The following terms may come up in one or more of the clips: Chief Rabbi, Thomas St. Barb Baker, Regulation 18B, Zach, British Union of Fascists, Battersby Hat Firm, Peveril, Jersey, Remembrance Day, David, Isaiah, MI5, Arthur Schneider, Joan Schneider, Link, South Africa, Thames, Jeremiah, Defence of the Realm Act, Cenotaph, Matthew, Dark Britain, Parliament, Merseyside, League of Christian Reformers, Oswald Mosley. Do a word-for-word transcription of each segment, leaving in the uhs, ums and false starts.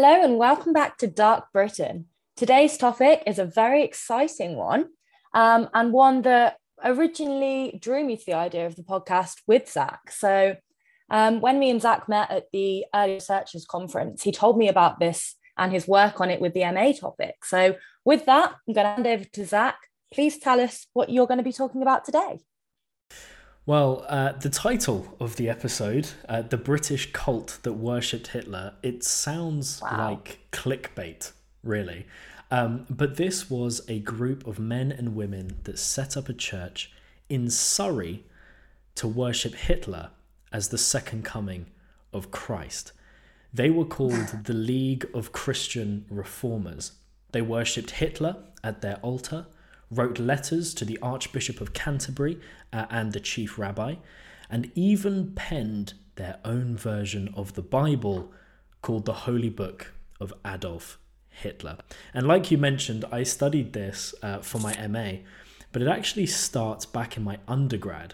Hello and welcome back to Dark Britain. Today's topic is a very exciting one um, and one that originally drew me to the idea of the podcast with Zach. So um, when me and Zach met at the Early Researchers Conference, he told me about this and his work on it with the M A topic. So with that, I'm going to hand over to Zach. Please tell us what you're going to be talking about today. Well, uh, the title of the episode, uh, The British Cult That Worshipped Hitler, it sounds wow. like clickbait, really. Um, but this was a group of men and women that set up a church in Surrey to worship Hitler as the second coming of Christ. They were called the League of Christian Reformers. They worshipped Hitler at their altar, wrote letters to the Archbishop of Canterbury uh, and the Chief Rabbi, and even penned their own version of the Bible called the Holy Book of Adolf Hitler. And like you mentioned, I studied this uh, for my M A, but it actually starts back in my undergrad,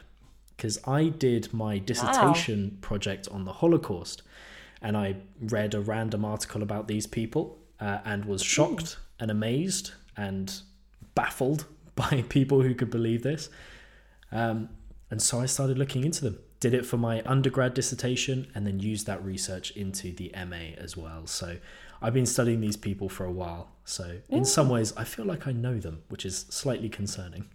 because I did my dissertation wow. project on the Holocaust, and I read a random article about these people uh, and was shocked Ooh. and amazed and baffled by people who could believe this. Um, and so I started looking into them, did it for my undergrad dissertation, and then used that research into the M A as well. So I've been studying these people for a while. So in Ooh. some ways, I feel like I know them, which is slightly concerning.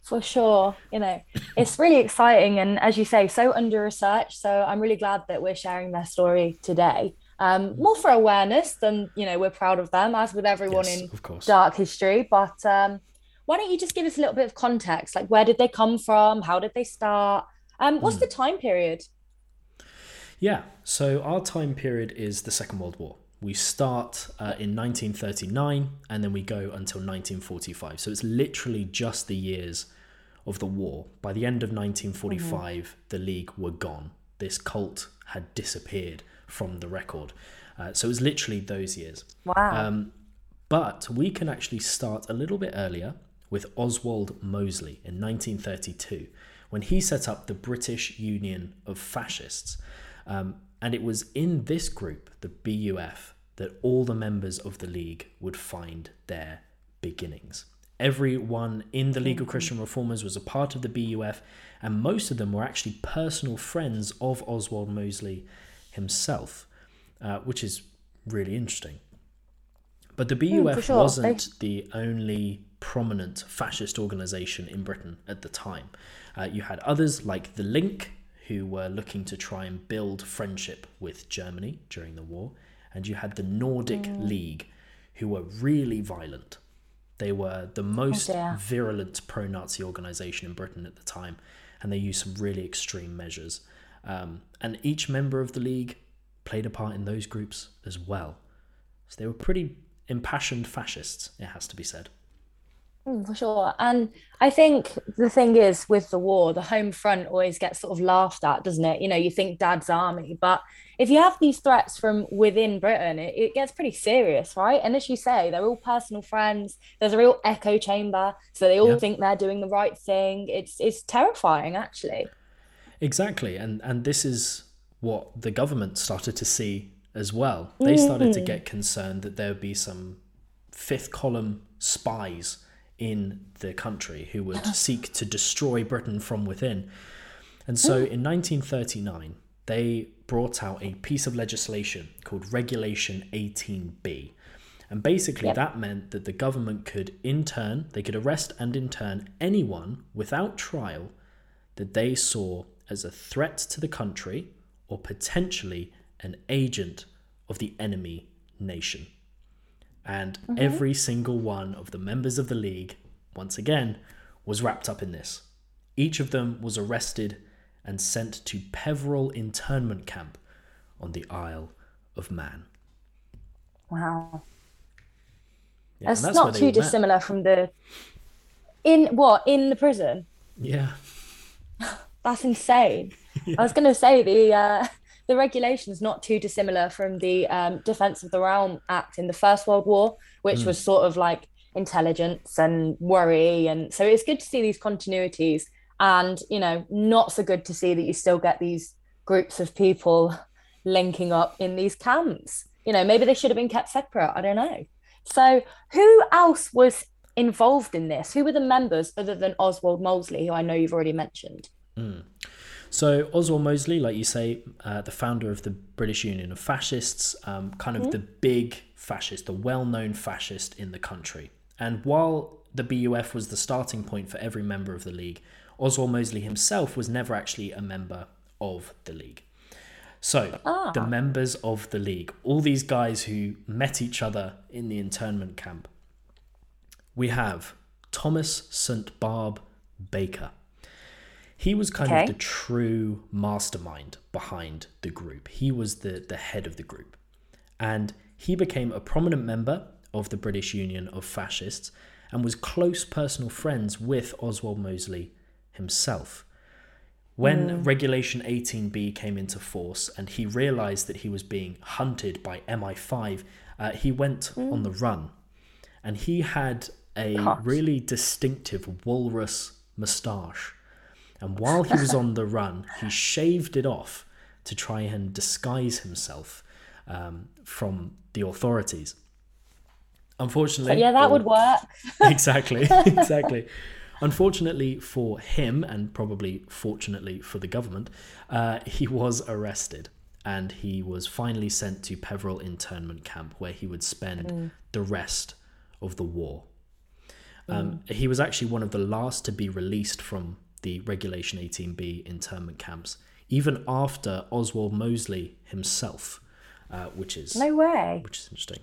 For sure. You know, it's really exciting. And as you say, so under-researched. So I'm really glad that we're sharing their story today. Um, more for awareness than, you know, we're proud of them, as with everyone yes, in dark history. But um, why don't you just give us a little bit of context? Like, where did they come from? How did they start? Um, what's mm. the time period? Yeah, so our time period is the Second World War. We start uh, in nineteen thirty-nine and then we go until nineteen forty-five. So it's literally just the years of the war. By the end of nineteen forty-five, mm-hmm. the League were gone. This cult had disappeared from the record. Uh, so it was literally those years. Wow. Um, but we can actually start a little bit earlier with Oswald Mosley in nineteen thirty-two, when he set up the British Union of Fascists. Um, and it was in this group, the B U F, that all the members of the League would find their beginnings. Everyone in the League of Christian Reformers was a part of the B U F, and most of them were actually personal friends of Oswald Mosley himself, uh, which is really interesting. But the B U F mm, sure. wasn't they... the only prominent fascist organisation in Britain at the time. Uh, you had others like the Link, who were looking to try and build friendship with Germany during the war, and you had the Nordic mm. League, who were really violent. They were the most oh virulent pro-Nazi organisation in Britain at the time, and they used some really extreme measures. Um, and each member of the League played a part in those groups as well. So they were pretty impassioned fascists, it has to be said. Mm, for sure. And I think the thing is, with the war, the home front always gets sort of laughed at, doesn't it? You know, you think Dad's army, but if you have these threats from within Britain, it, it gets pretty serious, right? And as you say, they're all personal friends. There's a real echo chamber. So they all yeah. think they're doing the right thing. It's it's terrifying, actually. Exactly. And and this is what the government started to see as well. They started to get concerned that there would be some fifth column spies in the country who would seek to destroy Britain from within. And so in nineteen thirty-nine, they brought out a piece of legislation called Regulation eighteen B. And basically yep. that meant that the government could intern, they could arrest and intern anyone without trial that they saw as a threat to the country or potentially an agent of the enemy nation. And mm-hmm. every single one of the members of the League, once again, was wrapped up in this. Each of them was arrested and sent to Peveril internment camp on the Isle of Man. Wow. Yeah, that's, that's not too dissimilar met. from the... In what? In the prison? Yeah. That's insane. Yeah. I was going to say the uh, the regulation is not too dissimilar from the um, Defence of the Realm Act in the First World War, which mm. was sort of like intelligence and worry. And so it's good to see these continuities, and, you know, not so good to see that you still get these groups of people linking up in these camps. You know, maybe they should have been kept separate. I don't know. So who else was involved in this? Who were the members other than Oswald Mosley, who I know you've already mentioned? Mm. So Oswald Mosley, like you say, uh, the founder of the British Union of Fascists, um, kind of mm-hmm. the big fascist, the well-known fascist in the country. And while the B U F was the starting point for every member of the League, Oswald Mosley himself was never actually a member of the League. So ah. the members of the League, all these guys who met each other in the internment camp, we have Thomas Saint Barb Baker. He was kind okay. of the true mastermind behind the group. He was the, the head of the group. And he became a prominent member of the British Union of Fascists and was close personal friends with Oswald Mosley himself. When mm. Regulation eighteen B came into force and he realised that he was being hunted by M I five, uh, he went mm. on the run. And he had a Hot. really distinctive walrus moustache. And while he was on the run, he shaved it off to try and disguise himself um, from the authorities. Unfortunately... So yeah, that or, would work. Exactly, exactly. Unfortunately for him, and probably fortunately for the government, uh, he was arrested and he was finally sent to Peveril internment camp, where he would spend mm. the rest of the war. Um, mm. He was actually one of the last to be released from the Regulation eighteen B internment camps, even after Oswald Mosley himself, uh, which is... No way. Which is interesting.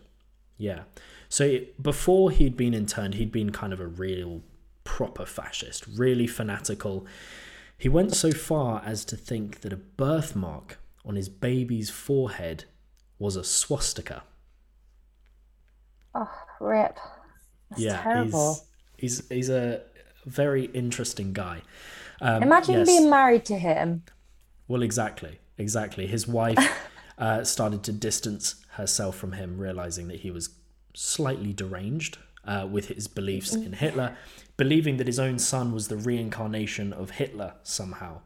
Yeah. So it, before he'd been interned, he'd been kind of a real... proper fascist, really fanatical. He went so far as to think that a birthmark on his baby's forehead was a swastika. Oh, rip. That's yeah, terrible. He's, he's he's a very interesting guy. Um, Imagine yes. being married to him. Well, exactly, exactly. His wife uh, started to distance herself from him, realizing that he was slightly deranged uh, with his beliefs in Hitler, believing that his own son was the reincarnation of Hitler somehow,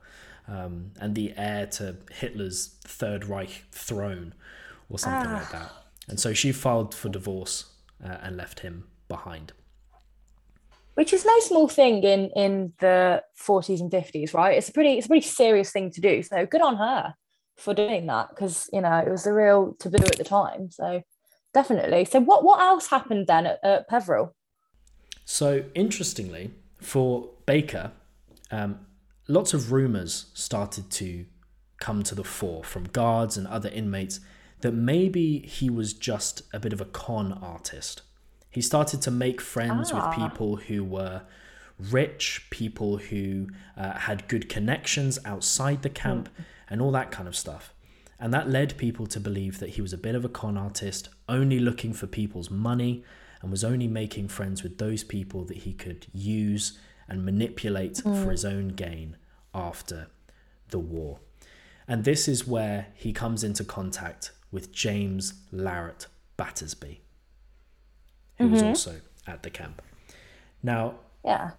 um, and the heir to Hitler's Third Reich throne or something ah. like that. And so she filed for divorce uh, and left him behind. Which is no small thing in, in the forties and fifties, right? It's a pretty it's a pretty serious thing to do. So good on her for doing that, because, you know, it was a real taboo at the time. So definitely. So what, what else happened then at, at Peveril? So, interestingly, for Baker, um, lots of rumours started to come to the fore from guards and other inmates that maybe he was just a bit of a con artist. He started to make friends ah. with people who were rich, people who uh, had good connections outside the camp mm. and all that kind of stuff. And that led people to believe that he was a bit of a con artist, only looking for people's money, and was only making friends with those people that he could use and manipulate mm. for his own gain after the war. And this is where he comes into contact with James Larratt Battersby, who mm-hmm. was also at the camp. Now, yeah.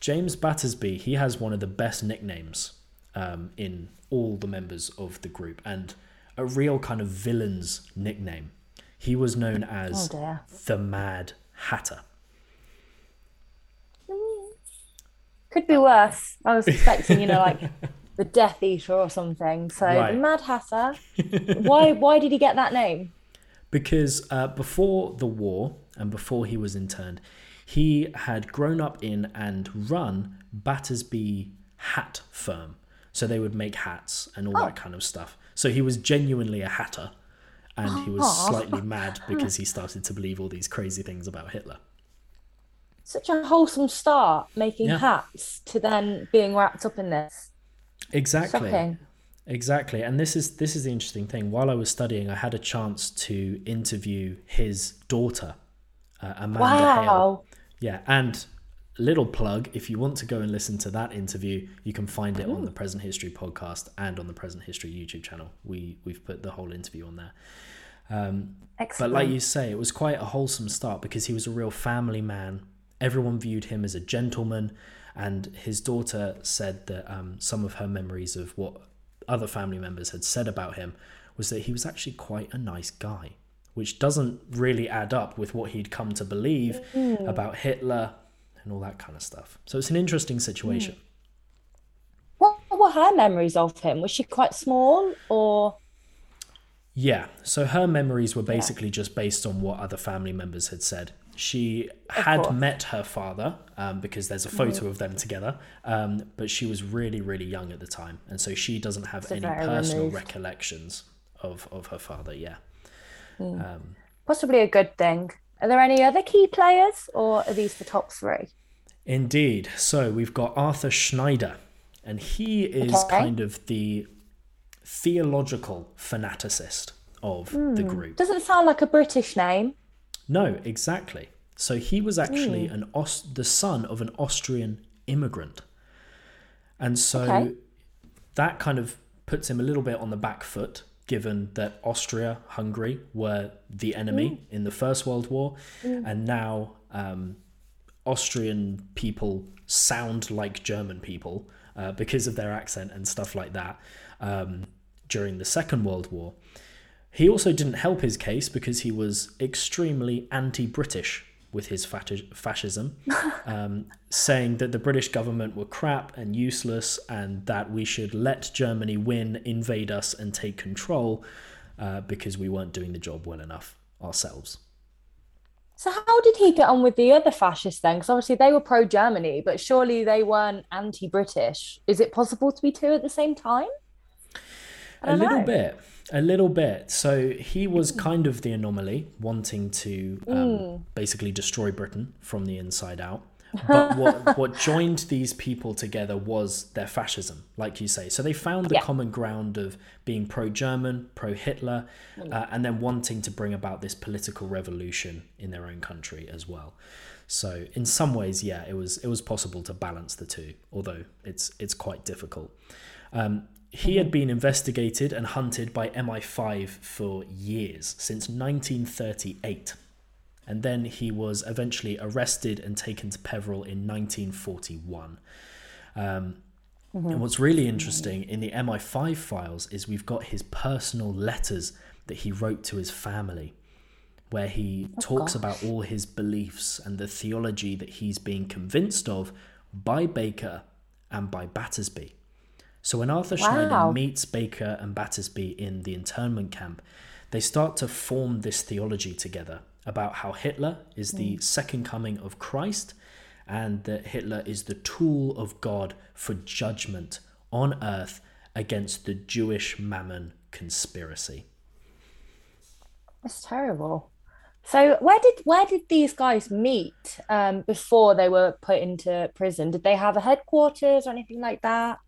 James Battersby, he has one of the best nicknames um, in all the members of the group, and a real kind of villain's nickname. He was known as oh the Mad Hatter. Could be worse. I was expecting, you know, like the Death Eater or something. So right. the Mad Hatter. Why? Why did he get that name? Because uh, before the war and before he was interned, he had grown up in and run Battersby Hat Firm. So they would make hats and all oh. that kind of stuff. So he was genuinely a hatter. And he was Aww. slightly mad because he started to believe all these crazy things about Hitler. Such a wholesome start, making yeah. hats to then being wrapped up in this. Exactly. Shocking. Exactly. And this is this is the interesting thing. While I was studying, I had a chance to interview his daughter, uh, Amanda wow. Hale. Yeah, and little plug, if you want to go and listen to that interview, you can find it Ooh. on the Present History podcast and on the Present History YouTube channel. We, we've put the whole interview on there. Um, Excellent. But like you say, it was quite a wholesome start because he was a real family man. Everyone viewed him as a gentleman, and his daughter said that um, some of her memories of what other family members had said about him was that he was actually quite a nice guy. which doesn't really add up with what he'd come to believe mm. about Hitler and all that kind of stuff. So it's an interesting situation. Mm. What were her memories of him? Was she quite small or...? Yeah, so her memories were basically yeah. just based on what other family members had said. She of had course. met her father um, because there's a photo mm-hmm. of them together, um, but she was really, really young at the time. And so she doesn't have so any personal removed. recollections of, of her father, yeah. Mm. Um, Possibly a good thing. Are there any other key players, or are these the top three? Indeed. So we've got Arthur Schneider, and he is okay. kind of the theological fanaticist of mm. the group. Doesn't sound like a British name. No, exactly. So he was actually mm. an Aus- the son of an Austrian immigrant. And so okay. that kind of puts him a little bit on the back foot, given that Austria, Hungary were the enemy mm. in the First World War. Mm. And now um, Austrian people sound like German people uh, because of their accent and stuff like that um, during the Second World War. He also didn't help his case because he was extremely anti-British with his fascism, um, saying that the British government were crap and useless and that we should let Germany win, invade us and take control uh, because we weren't doing the job well enough ourselves. So how did he get on with the other fascists then? Because obviously they were pro-Germany, but surely they weren't anti-British. Is it possible to be two at the same time? A little know. bit. A little bit. So he was kind of the anomaly, wanting to um, mm. basically destroy Britain from the inside out. But what, what joined these people together was their fascism, like you say. So they found the yeah. common ground of being pro-German, pro-Hitler, mm. uh, and then wanting to bring about this political revolution in their own country as well. So in some ways, yeah, it was it was possible to balance the two, although it's it's quite difficult. Um, He had been investigated and hunted by M I five for years, since nineteen thirty-eight. And then he was eventually arrested and taken to Peveril in nineteen forty-one. Um, mm-hmm. And what's really interesting in the M I five files is we've got his personal letters that he wrote to his family, where he oh, talks gosh. about all his beliefs and the theology that he's being convinced of by Baker and by Battersby. So when Arthur wow. Schneider meets Baker and Battersby in the internment camp, they start to form this theology together about how Hitler is mm. the second coming of Christ and that Hitler is the tool of God for judgment on earth against the Jewish Mammon conspiracy. That's terrible. So where did where did these guys meet um, before they were put into prison? Did they have a headquarters or anything like that?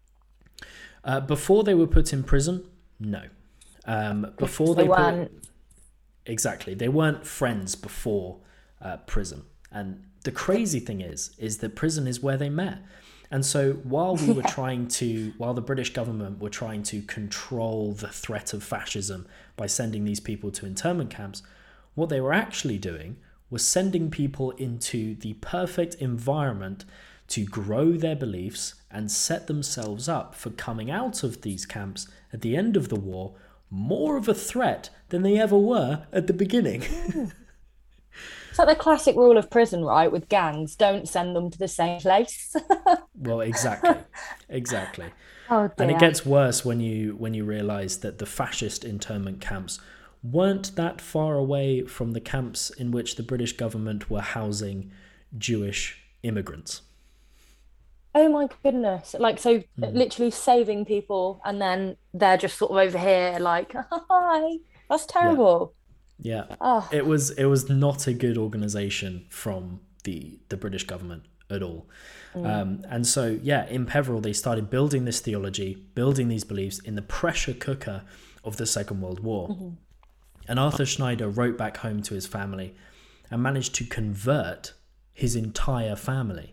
Uh, before they were put in prison, no. Um, before they, they weren't put... exactly, they weren't friends before uh, prison. And the crazy thing is, is that prison is where they met. And so while we were trying to, while the British government were trying to control the threat of fascism by sending these people to internment camps, what they were actually doing was sending people into the perfect environment to grow their beliefs and set themselves up for coming out of these camps at the end of the war more of a threat than they ever were at the beginning. Mm. It's like the classic rule of prison, right, with gangs, don't send them to the same place. Well, exactly, exactly. Oh, dear. And it gets worse when you when you realise that the fascist internment camps weren't that far away from the camps in which the British government were housing Jewish immigrants. Oh my goodness. Like, so mm. literally saving people and then they're just sort of over here like, oh, hi, that's terrible. Yeah. yeah. Oh. It was it was not a good organisation from the, the British government at all. Mm. Um, and so, yeah, in Peveril, they started building this theology, building these beliefs in the pressure cooker of the Second World War. Mm-hmm. And Arthur Schneider wrote back home to his family and managed to convert his entire family.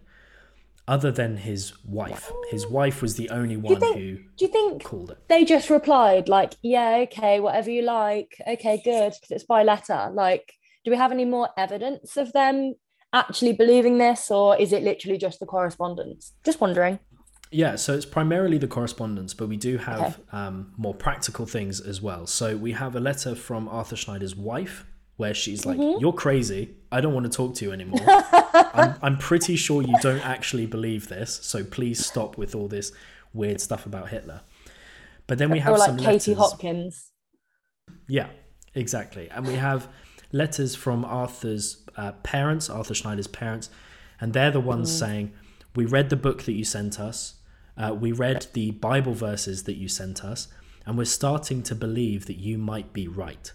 Other than his wife. His wife was the only one do you think, who do you think called it. They just replied, like, yeah, okay, whatever you like. Okay, good, because it's by letter. Like, do we have any more evidence of them actually believing this, or is it literally just the correspondence? Just wondering. Yeah, so it's primarily the correspondence, but we do have okay. um, more practical things as well. So we have a letter from Arthur Schneider's wife where she's like, mm-hmm. you're crazy. I don't want to talk to you anymore. I'm, I'm pretty sure you don't actually believe this, so please stop with all this weird stuff about Hitler. But then we have or like some Katie letters. Hopkins. Yeah, exactly. And we have letters from Arthur's uh, parents, Arthur Schneider's parents, and they're the ones mm-hmm. saying, we read the book that you sent us, uh, we read the Bible verses that you sent us, and we're starting to believe that you might be right.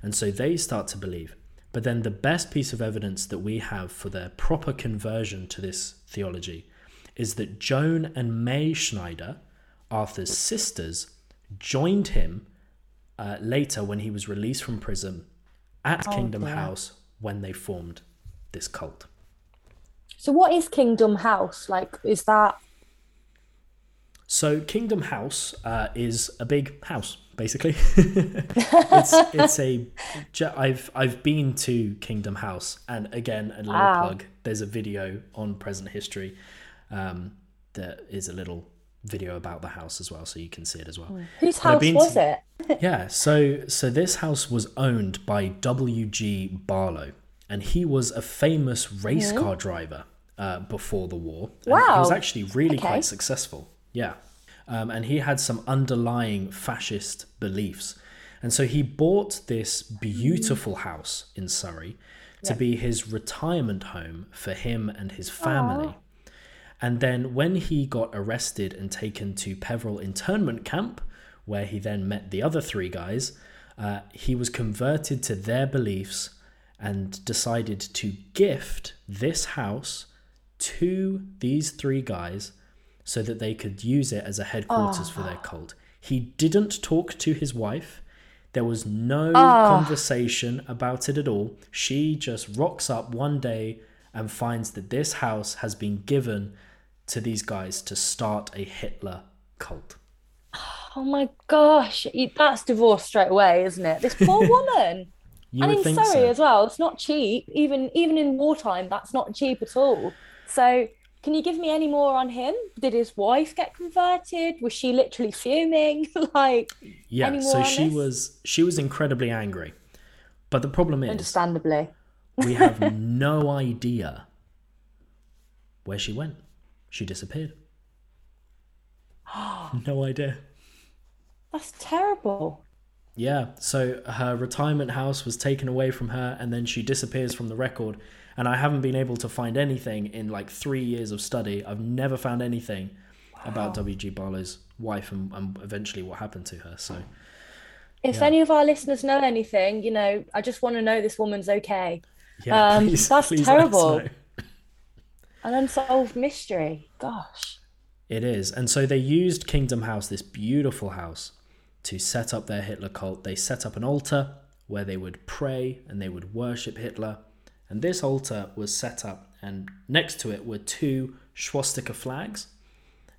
And so they start to believe. But then the best piece of evidence that we have for their proper conversion to this theology is that Joan and May Schneider, Arthur's sisters, joined him uh, later when he was released from prison at oh, Kingdom yeah. House when they formed this cult. So what is Kingdom House? Like, is that... So Kingdom House uh, is a big house, basically. it's it's a. I've I've been to Kingdom House, and again a little wow. plug. There's a video on Present History. Um, there is a little video about the house as well, so you can see it as well. Whose house was to, it? yeah. So so this house was owned by W G Barlow, and he was a famous race mm-hmm. car driver uh, before the war. Wow. He was actually really okay. quite successful. Yeah. Um, and he had some underlying fascist beliefs. And so he bought this beautiful house in Surrey to yep. be his retirement home for him and his family. Aww. And then when he got arrested and taken to Peveril internment camp, where he then met the other three guys, uh, he was converted to their beliefs and decided to gift this house to these three guys so that they could use it as a headquarters oh. for their cult. He didn't talk to his wife. There was no oh. conversation about it at all. She just rocks up one day and finds that this house has been given to these guys to start a Hitler cult. Oh my gosh, that's divorce straight away, isn't it? This poor woman. You and would in think Surrey so. As well, it's not cheap. Even, even in wartime, that's not cheap at all. So... Can you give me any more on him? Did his wife get converted? Was she literally fuming? like, yeah. Any more so on she this? was she was incredibly angry, but the problem is, understandably, we have no idea where she went. She disappeared. No idea. That's terrible. Yeah. So her retirement house was taken away from her, and then she disappears from the record. And I haven't been able to find anything in like three years of study. I've never found anything wow. about W G Barlow's wife and, and eventually what happened to her. So, if yeah. any of our listeners know anything, you know, I just want to know this woman's okay. Yeah, um, please, that's please terrible. Let us know. An unsolved mystery. Gosh. It is. And so they used Kingdom House, this beautiful house, to set up their Hitler cult. They set up an altar where they would pray and they would worship Hitler. And this altar was set up, and next to it were two swastika flags.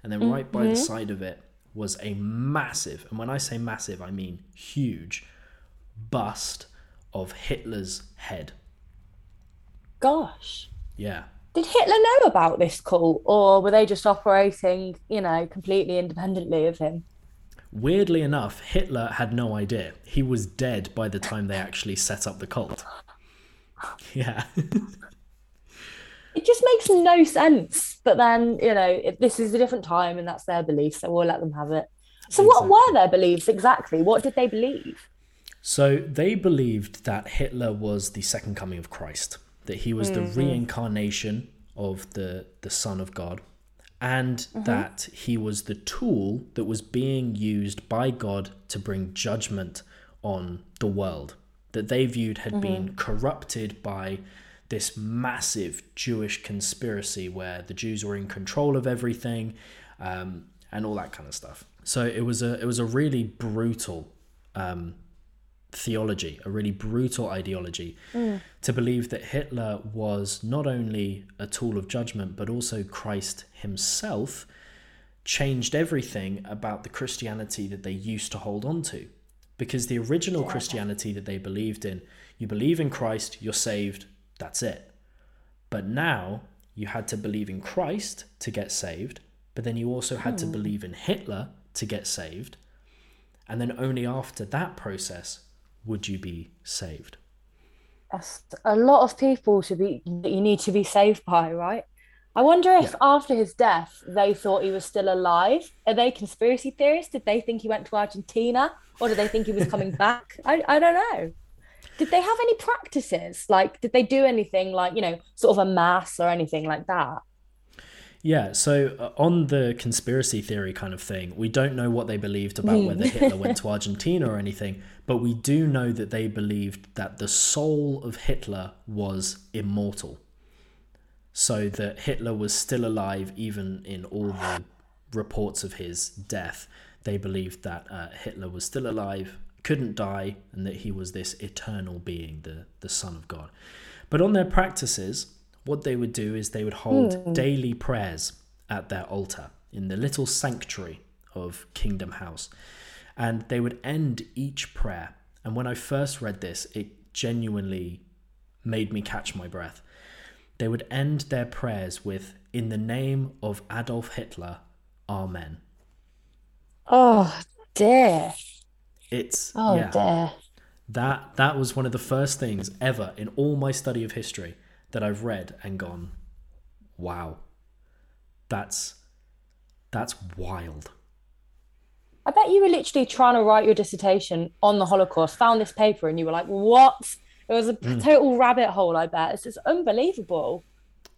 And then right mm-hmm. by the side of it was a massive, and when I say massive, I mean huge, bust of Hitler's head. Gosh. Yeah. Did Hitler know about this cult, or were they just operating, you know, completely independently of him? Weirdly enough, Hitler had no idea. He was dead by the time they actually set up the cult. Yeah. It just makes no sense, but then, you know, it, this is a different time and that's their belief, so we'll let them have it. So exactly. What were their beliefs exactly? What did they believe? So they believed that Hitler was the second coming of Christ, that he was mm-hmm. the reincarnation of the, the Son of God, and mm-hmm. that he was the tool that was being used by God to bring judgment on the world, that they viewed had mm-hmm. been corrupted by this massive Jewish conspiracy where the Jews were in control of everything um, and all that kind of stuff. So it was a it was a really brutal um, theology, a really brutal ideology mm. to believe that Hitler was not only a tool of judgment, but also Christ himself changed everything about the Christianity that they used to hold on to. Because the original yeah. Christianity that they believed in, you believe in Christ, you're saved, that's it. But now you had to believe in Christ to get saved, but then you also had mm. to believe in Hitler to get saved. And then only after that process would you be saved. That's a lot of people to be that you need to be saved by, right? I wonder if yeah. after his death, they thought he was still alive. Are they conspiracy theorists? Did they think he went to Argentina? Or did they think he was coming back? I, I don't know. Did they have any practices? Like, did they do anything like, you know, sort of a mass or anything like that? Yeah, so on the conspiracy theory kind of thing, we don't know what they believed about whether Hitler went to Argentina or anything, but we do know that they believed that the soul of Hitler was immortal. So that Hitler was still alive even in all the reports of his death. They believed that uh, Hitler was still alive, couldn't die, and that he was this eternal being, the, the Son of God. But on their practices, what they would do is they would hold mm. daily prayers at their altar in the little sanctuary of Kingdom House. And they would end each prayer. And when I first read this, it genuinely made me catch my breath. They would end their prayers with, "In the name of Adolf Hitler, Amen." Oh dear! It's oh yeah, dear. That that was one of the first things ever in all my study of history that I've read and gone, "Wow, that's that's wild." I bet you were literally trying to write your dissertation on the Holocaust, found this paper, and you were like, "What?" It was a total mm. rabbit hole, I bet. It's just unbelievable.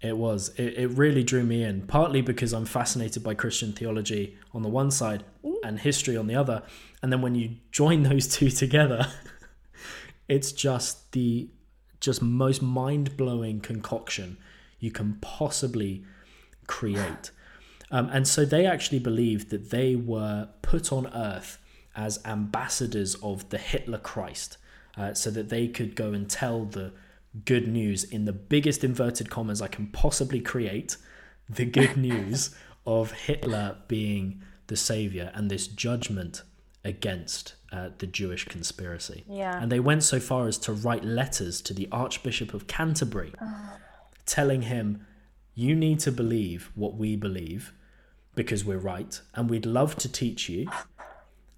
It was. It, it really drew me in, partly because I'm fascinated by Christian theology on the one side mm. and history on the other. And then when you join those two together, it's just the just most mind-blowing concoction you can possibly create. um, and so they actually believed that they were put on earth as ambassadors of the Hitler Christ. Uh, so that they could go and tell the good news in the biggest inverted commas I can possibly create, the good news of Hitler being the saviour and this judgment against uh, the Jewish conspiracy. Yeah. And they went so far as to write letters to the Archbishop of Canterbury telling him, "You need to believe what we believe because we're right and we'd love to teach you."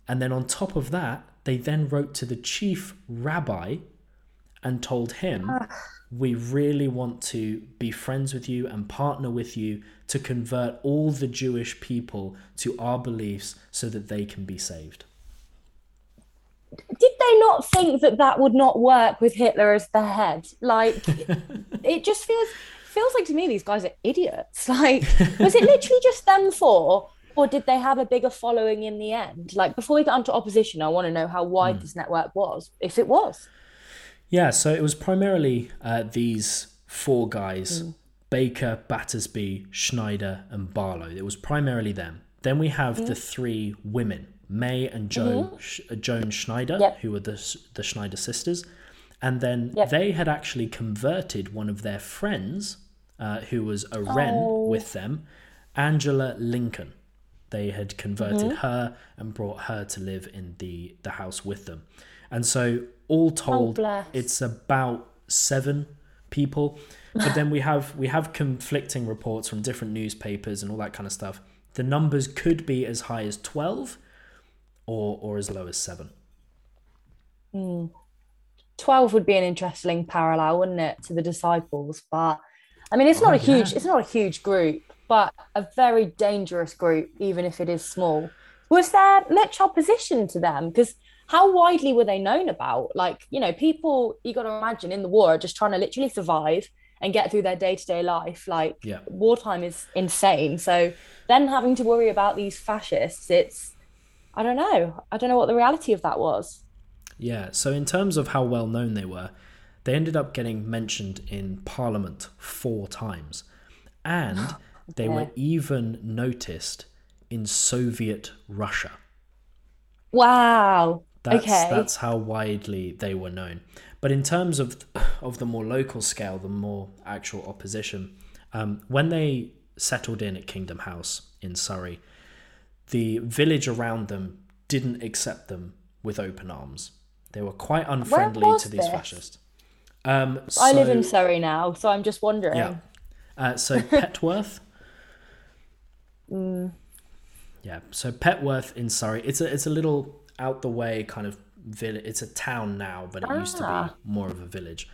And then on top of that, they then wrote to the Chief Rabbi and told him, "We really want to be friends with you and partner with you to convert all the Jewish people to our beliefs so that they can be saved." Did they not think that that would not work with Hitler as the head? Like, it just feels feels like to me these guys are idiots. Like, was it literally just them four? Or did they have a bigger following in the end? Like, before we get onto opposition, I want to know how wide mm. this network was, if it was. Yeah, so it was primarily uh, these four guys, mm. Baker, Battersby, Schneider and Barlow. It was primarily them. Then we have mm. the three women, May and Joan, mm-hmm. Sh- Joan Schneider, yep. who were the, the Schneider sisters. And then yep. they had actually converted one of their friends, uh, who was a Wren oh. with them, Angela Lincoln. They had converted mm-hmm. her and brought her to live in the, the house with them. And so all told, oh, it's about seven people. But then we have we have conflicting reports from different newspapers and all that kind of stuff. The numbers could be as high as twelve or or as low as seven. Mm. twelve would be an interesting parallel, wouldn't it, to the disciples? But I mean, it's not oh, a huge yeah. it's not a huge group, but a very dangerous group, even if it is small. Was there much opposition to them? Because how widely were they known about? Like, you know, people, you got to imagine, in the war, just trying to literally survive and get through their day-to-day life. Like, yeah. wartime is insane. So then having to worry about these fascists, it's, I don't know. I don't know what the reality of that was. Yeah, so in terms of how well known they were, they ended up getting mentioned in Parliament four times. And... They yeah. were even noticed in Soviet Russia. Wow. That's, okay. That's how widely they were known. But in terms of of the more local scale, the more actual opposition, um, when they settled in at Kingdom House in Surrey, the village around them didn't accept them with open arms. They were quite unfriendly to these this? fascists. Um, so, I live in Surrey now, so I'm just wondering. Yeah. Uh, so Petworth. Mm. Yeah, so Petworth in Surrey. It's a it's a little out the way kind of village. It's a town now, but it ah. used to be more of a village.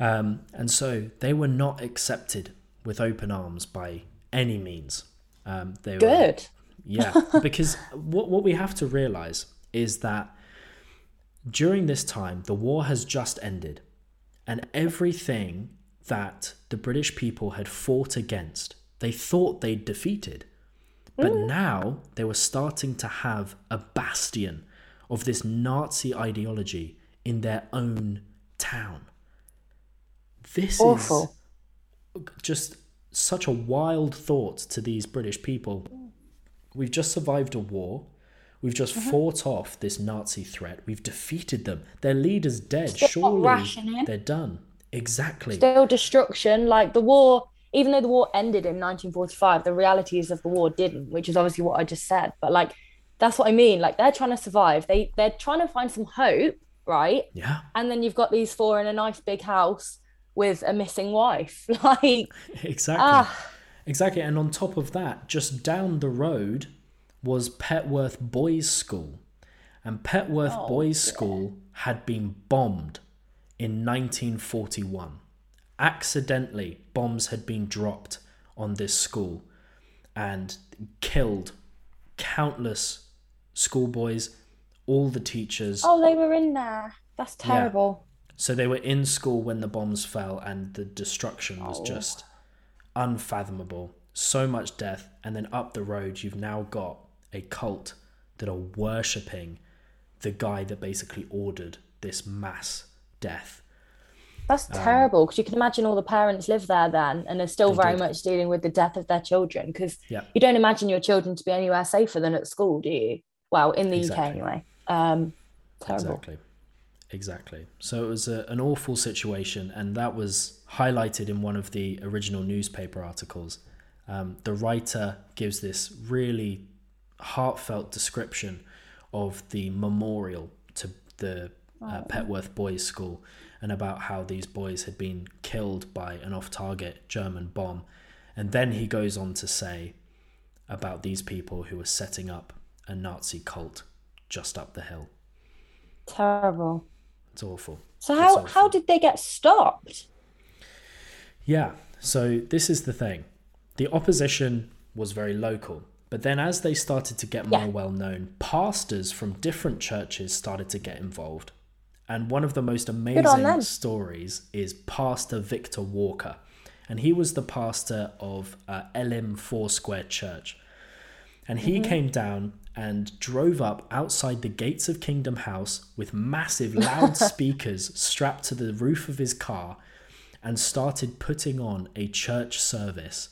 Um, and so they were not accepted with open arms by any means. Um, they were, Good. Yeah, because what what we have to realise is that during this time, the war has just ended, and everything that the British people had fought against, they thought they'd defeated. But mm. now they were starting to have a bastion of this Nazi ideology in their own town. This Awful. is just such a wild thought to these British people. We've just survived a war. We've just mm-hmm. fought off this Nazi threat. We've defeated them. Their leader's dead. Still Surely not rationing. They're done. Exactly. Still destruction. Like the war, even though the war ended in nineteen forty-five, the realities of the war didn't, which is obviously what I just said. But like, that's what I mean. Like they're trying to survive. They, they're trying to find some hope, right? Yeah. And then you've got these four in a nice big house with a missing wife. Like Exactly. Ah. Exactly. And on top of that, just down the road was Petworth Boys School. And Petworth oh, Boys God. School had been bombed in nineteen forty-one. Accidentally, bombs had been dropped on this school and killed countless schoolboys, all the teachers. Oh, they were in there. That's terrible. Yeah. So they were in school when the bombs fell, and the destruction was oh. just unfathomable. So much death. And then up the road, you've now got a cult that are worshipping the guy that basically ordered this mass death. That's um, terrible, because you can imagine all the parents live there then and are still very did. much dealing with the death of their children, because yeah. you don't imagine your children to be anywhere safer than at school, do you? Well, in the exactly. U K anyway. Um, terrible. Exactly. Exactly. So it was a, an awful situation, and that was highlighted in one of the original newspaper articles. Um, the writer gives this really heartfelt description of the memorial to the uh, Petworth Boys School, and about how these boys had been killed by an off-target German bomb. And then he goes on to say about these people who were setting up a Nazi cult just up the hill. Terrible. It's awful. So how, awful. how did they get stopped? Yeah, so this is the thing. The opposition was very local, but then as they started to get more yeah. well-known, pastors from different churches started to get involved. And one of the most amazing stories is Pastor Victor Walker. And he was the pastor of uh, Elim Foursquare Church. And he mm-hmm. came down and drove up outside the gates of Kingdom House with massive loudspeakers strapped to the roof of his car and started putting on a church service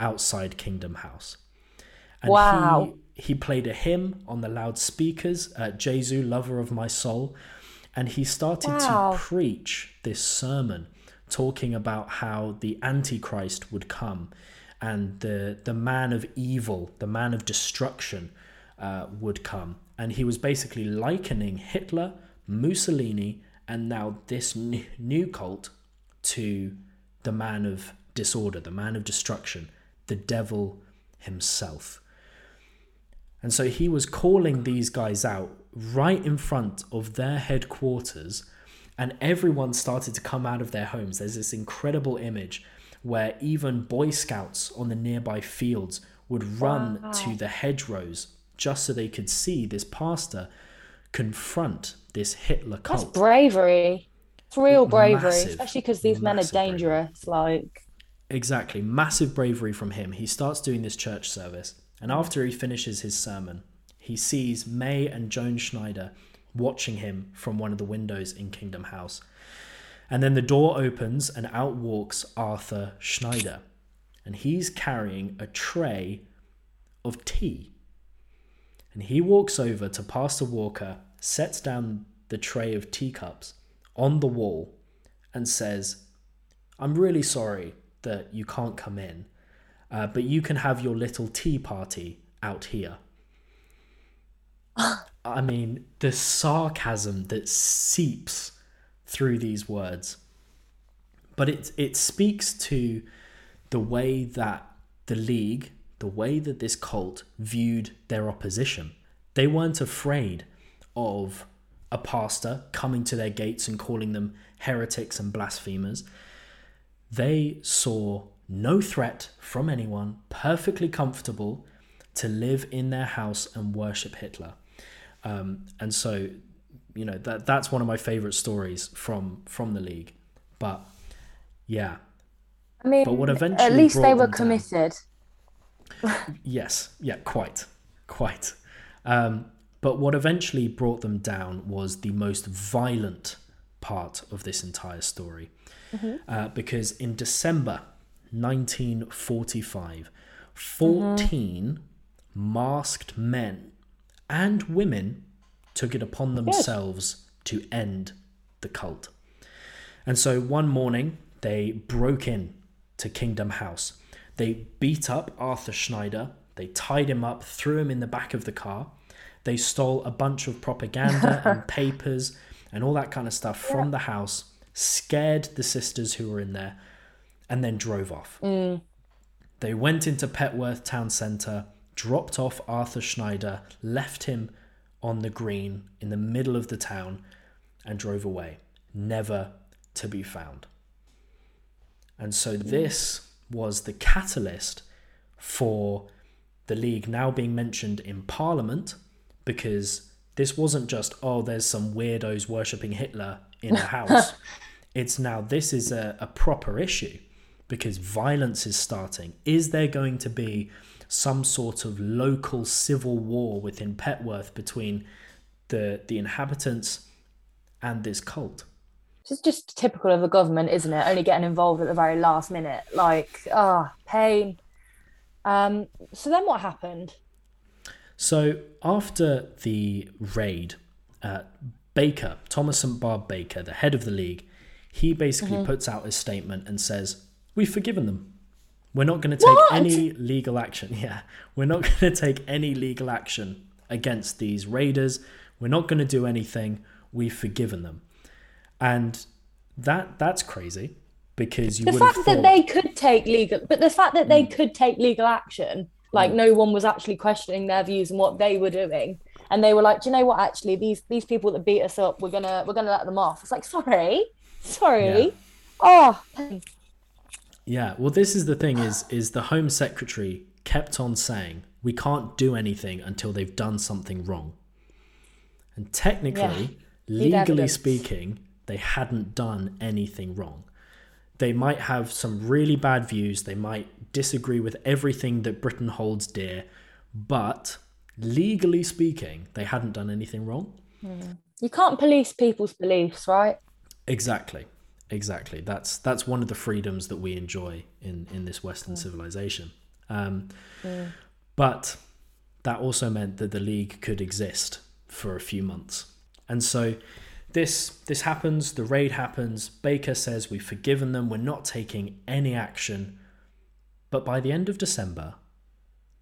outside Kingdom House. And wow. he, he played a hymn on the loudspeakers, uh, Jesu, Lover of My Soul. And he started wow. to preach this sermon, talking about how the Antichrist would come, and the the man of evil, the man of destruction uh, would come. And he was basically likening Hitler, Mussolini, and now this new, new cult to the man of disorder, the man of destruction, the devil himself. And so he was calling these guys out right in front of their headquarters, and everyone started to come out of their homes. There's this incredible image where even Boy Scouts on the nearby fields would run wow. to the hedgerows just so they could see this pastor confront this Hitler cult. That's bravery. It's real bravery, massive, especially because these men are dangerous. Bravery. Like Exactly. Massive bravery from him. He starts doing this church service, and after he finishes his sermon, he sees May and Joan Schneider watching him from one of the windows in Kingdom House. And then the door opens and out walks Arthur Schneider. And he's carrying a tray of tea. And he walks over to Pastor Walker, sets down the tray of teacups on the wall and says, "I'm really sorry that you can't come in, uh, but you can have your little tea party out here." I mean, the sarcasm that seeps through these words. But it it speaks to the way that the League, the way that this cult viewed their opposition. They weren't afraid of a pastor coming to their gates and calling them heretics and blasphemers. They saw no threat from anyone, perfectly comfortable to live in their house and worship Hitler. Um, and so, you know, that that's one of my favourite stories from from the League. But yeah, I mean, but what eventually at least they were committed. Yes, yeah, quite, quite. Um, but what eventually brought them down was the most violent part of this entire story. Mm-hmm. Uh, because in December nineteen forty-five, fourteen mm-hmm. masked men and women took it upon themselves to end the cult. And so one morning, they broke in to Kingdom House. They beat up Arthur Schneider. They tied him up, threw him in the back of the car. They stole a bunch of propaganda and papers and all that kind of stuff from yeah. the house, scared the sisters who were in there, and then drove off. Mm. They went into Petworth town centre, dropped off Arthur Schneider, left him on the green in the middle of the town, and drove away, never to be found. And so this was the catalyst for the League now being mentioned in Parliament, because this wasn't just, oh, there's some weirdos worshipping Hitler in a house. It's now, this is a, a proper issue, because violence is starting. Is there going to be some sort of local civil war within Petworth between the the inhabitants and this cult? It's just typical of the government, isn't it? Only getting involved at the very last minute. Like, ah, oh, pain. Um, so then what happened? So after the raid, uh, Baker, Thomas Saint Barb Baker, the head of the League, he basically mm-hmm. puts out his statement and says, we've forgiven them. We're not going to take what? any legal action. Yeah, we're not going to take any legal action against these raiders. We're not going to do anything. We've forgiven them. And that that's crazy, because you the fact thought... that they could take legal, but the fact that they mm. could take legal action, like mm. no one was actually questioning their views and what they were doing, and they were like, do you know what? Actually, these these people that beat us up, we're gonna we're gonna let them off. It's like, sorry, sorry, yeah. oh, yeah. Well, this is the thing: is is the Home Secretary kept on saying we can't do anything until they've done something wrong, and technically, yeah. legally evidence. speaking. They hadn't done anything wrong. They might have some really bad views. They might disagree with everything that Britain holds dear, but legally speaking, they hadn't done anything wrong. Mm. You can't police people's beliefs, right? Exactly, exactly. That's that's one of the freedoms that we enjoy in, in this Western mm. civilization. Um, mm. But that also meant that the League could exist for a few months. And so... This this happens, the raid happens, Baker says we've forgiven them, we're not taking any action. But by the end of December,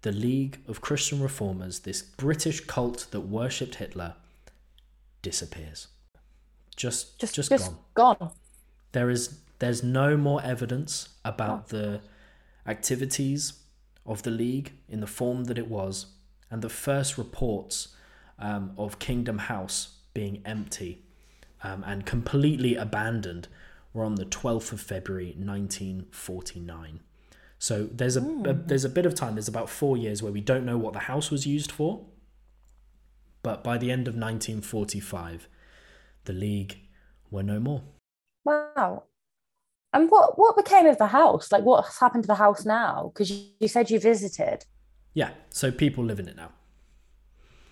the League of Christian Reformers, this British cult that worshipped Hitler, disappears. Just just, just, just gone. gone. There is there's no more evidence about oh. the activities of the League in the form that it was, and the first reports um, of Kingdom House being empty. Um, and completely abandoned were on the twelfth of February nineteen forty-nine. So there's a, mm. a there's a bit of time, there's about four years where we don't know what the house was used for, but by the end of nineteen forty-five, the League were no more. Wow. And what, what became of the house? Like, what's happened to the house now? Because you, you said you visited. Yeah, so people live in it now.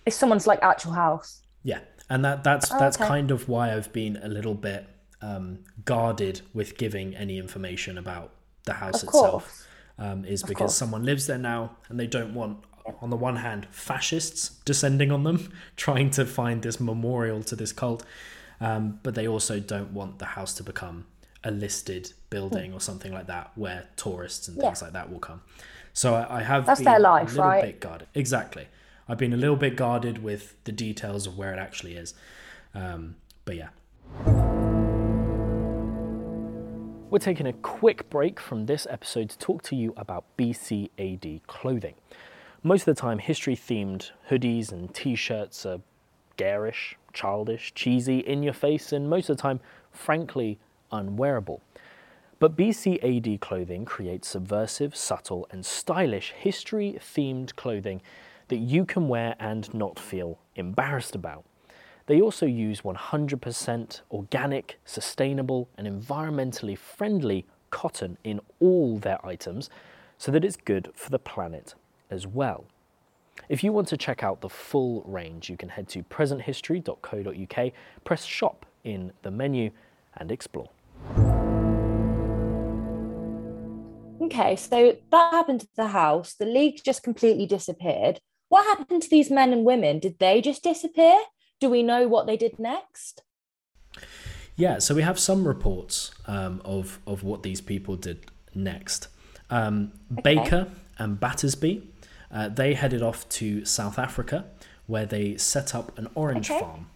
It's someone's, like, actual house. Yeah. And that, that's oh, that's okay. kind of why I've been a little bit um, guarded with giving any information about the house of itself, um, is of because course. someone lives there now, and they don't want, on the one hand, fascists descending on them, trying to find this memorial to this cult, um, but they also don't want the house to become a listed building mm. or something like that, where tourists and yeah. things like that will come. So I, I have that's been their life, a little right? bit guarded. Exactly. I've been a little bit guarded with the details of where it actually is. Um, but yeah. We're taking a quick break from this episode to talk to you about B C A D clothing. Most of the time, history-themed hoodies and t-shirts are garish, childish, cheesy, in your face, and most of the time, frankly, unwearable. But B C A D clothing creates subversive, subtle, and stylish history-themed clothing that you can wear and not feel embarrassed about. They also use one hundred percent organic, sustainable, and environmentally friendly cotton in all their items, so that it's good for the planet as well. If you want to check out the full range, you can head to present history dot co dot U K, press shop in the menu, and explore. Okay, so that happened to the house. The League just completely disappeared. What happened to these men and women? Did they just disappear? Do we know what they did next? Yeah, so we have some reports um, of, of what these people did next. Um, okay. Baker and Battersby, uh, they headed off to South Africa, where they set up an orange okay. farm.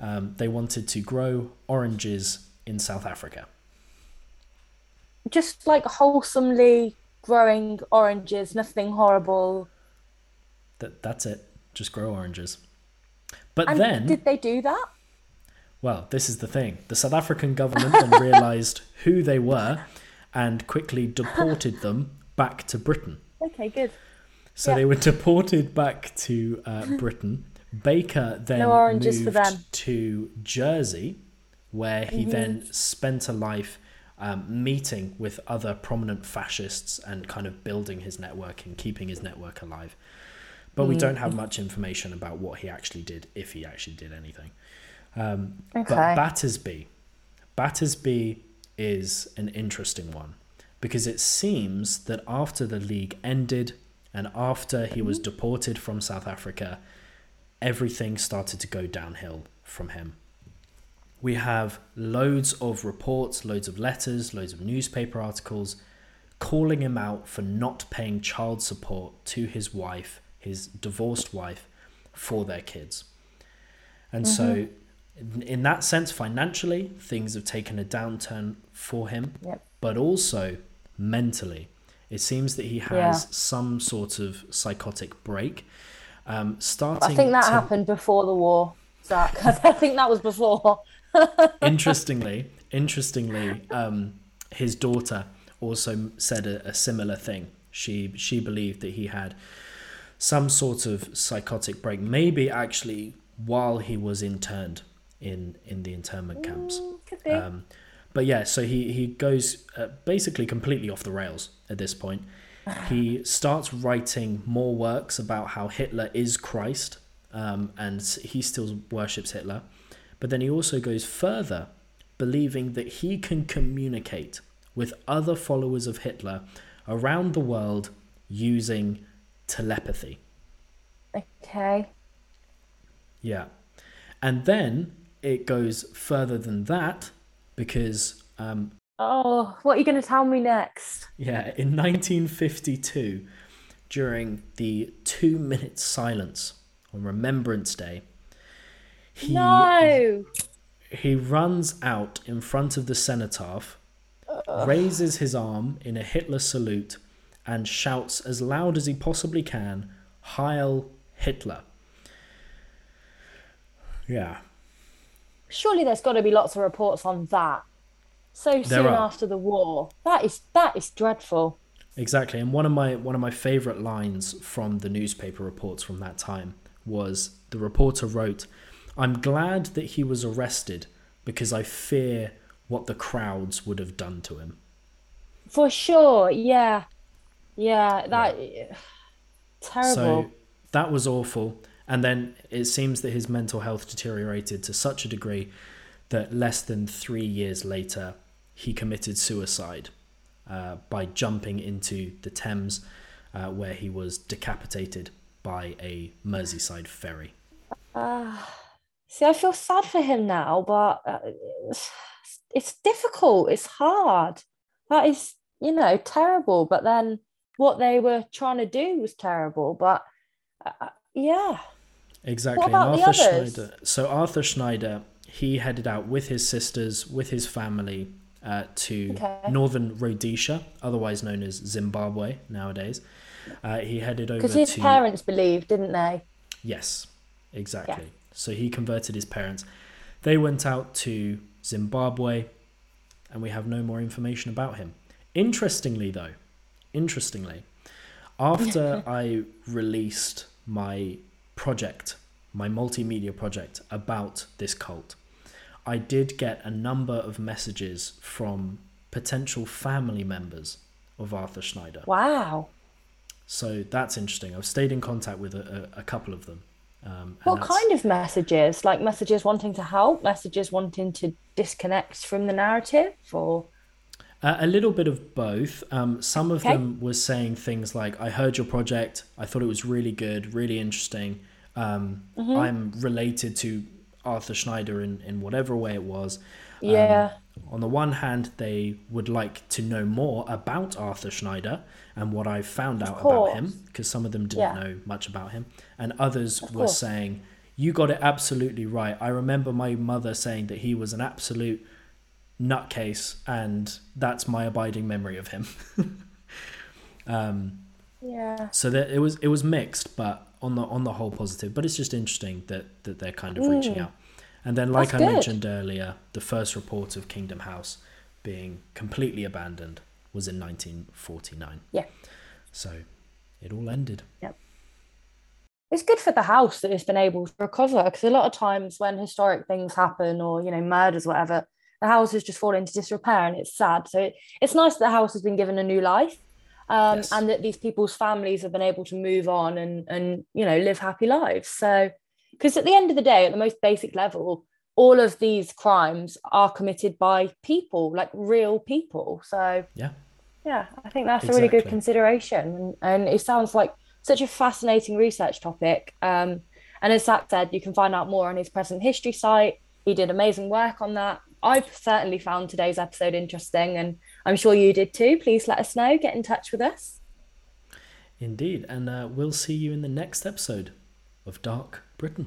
Um, they wanted to grow oranges in South Africa. Just like wholesomely growing oranges, nothing horrible. That that's it. Just grow oranges. But and then did they do that? Well, this is the thing. The South African government then realised who they were and quickly deported them back to Britain. Okay, good. So yeah. They were deported back to uh, Britain. Baker then no oranges moved for them. to Jersey, where he mm-hmm. then spent a life um, meeting with other prominent fascists and kind of building his network and keeping his network alive. But we don't have much information about what he actually did, if he actually did anything. Um, okay. But Battersby, Battersby is an interesting one, because it seems that after the League ended and after he was deported from South Africa, everything started to go downhill from him. We have loads of reports, loads of letters, loads of newspaper articles calling him out for not paying child support to his wife, his divorced wife, for their kids. And mm-hmm. so in that sense, financially, things have taken a downturn for him, yep. but also mentally. It seems that he has yeah. some sort of psychotic break. Um, starting I think that to... happened before the war, Zach. I think that was before. Interestingly, interestingly, um, his daughter also said a, a similar thing. She she believed that he had some sort of psychotic break, maybe actually while he was interned in, in the internment camps. Mm, could be. Um, but yeah, so he, he goes uh, basically completely off the rails at this point. He starts writing more works about how Hitler is Christ, um, and he still worships Hitler. But then he also goes further, believing that he can communicate with other followers of Hitler around the world using telepathy. Okay. Yeah. And then it goes further than that, because um oh, what are you going to tell me next? Yeah, in nineteen fifty-two, during the two-minute silence on Remembrance Day, he no! he runs out in front of the cenotaph, Ugh. raises his arm in a Hitler salute, and shouts as loud as he possibly can, "Heil Hitler." Yeah. Surely there's got to be lots of reports on that. So soon after the war. That is that is dreadful. Exactly. And one of my one of my favourite lines from the newspaper reports from that time was, the reporter wrote, "I'm glad that he was arrested, because I fear what the crowds would have done to him." For sure, yeah. Yeah, that yeah. terrible. So that was awful. And then it seems that his mental health deteriorated to such a degree that less than three years later, he committed suicide uh, by jumping into the Thames, uh, where he was decapitated by a Merseyside ferry. Uh, see, I feel sad for him now, but uh, it's, it's difficult. It's hard. That is, you know, terrible. But then what they were trying to do was terrible, but uh, yeah. Exactly. What about the others? Schneider, so Arthur Schneider, he headed out with his sisters, with his family, uh, to okay. northern Rhodesia, otherwise known as Zimbabwe nowadays. Uh, he headed over to... Because his parents believed, didn't they? Yes, exactly. So he converted his parents. They went out to Zimbabwe, and we have no more information about him. Interestingly, though, interestingly, after I released my project, my multimedia project about this cult, I did get a number of messages from potential family members of Arthur Schneider. Wow. So that's interesting. I've stayed in contact with a, a, a couple of them. Um, what that's... kind of messages? Like messages wanting to help, messages wanting to disconnect from the narrative, or? Uh, a little bit of both. Um, some of okay. them were saying things like, I heard your project. I thought it was really good, really interesting. Um, mm-hmm. I'm related to Arthur Schneider in, in whatever way it was. Yeah. Um, on the one hand, they would like to know more about Arthur Schneider and what I found out about him, because some of them didn't yeah. know much about him. And others of were course. saying, you got it absolutely right. I remember my mother saying that he was an absolute nutcase, and that's my abiding memory of him. um, yeah. So that it was it was mixed, but on the on the whole positive. But it's just interesting that that they're kind of mm. reaching out. And then, like That's I good. mentioned earlier, the first report of Kingdom House being completely abandoned was in nineteen forty-nine. Yeah. So it all ended. Yep. It's good for the house that it's been able to recover, because a lot of times when historic things happen, or, you know, murders, whatever, the house has just fallen into disrepair, and it's sad. So it, it's nice that the house has been given a new life, um, yes. and that these people's families have been able to move on and, and you know, live happy lives. So... because at the end of the day, at the most basic level, all of these crimes are committed by people, like real people. So, yeah, yeah, I think that's exactly. a really good consideration. And, and it sounds like such a fascinating research topic. Um, and as Zach said, you can find out more on his Present History site. He did amazing work on that. I've certainly found today's episode interesting, and I'm sure you did too. Please let us know. Get in touch with us. Indeed. And uh, we'll see you in the next episode of Dark Britain.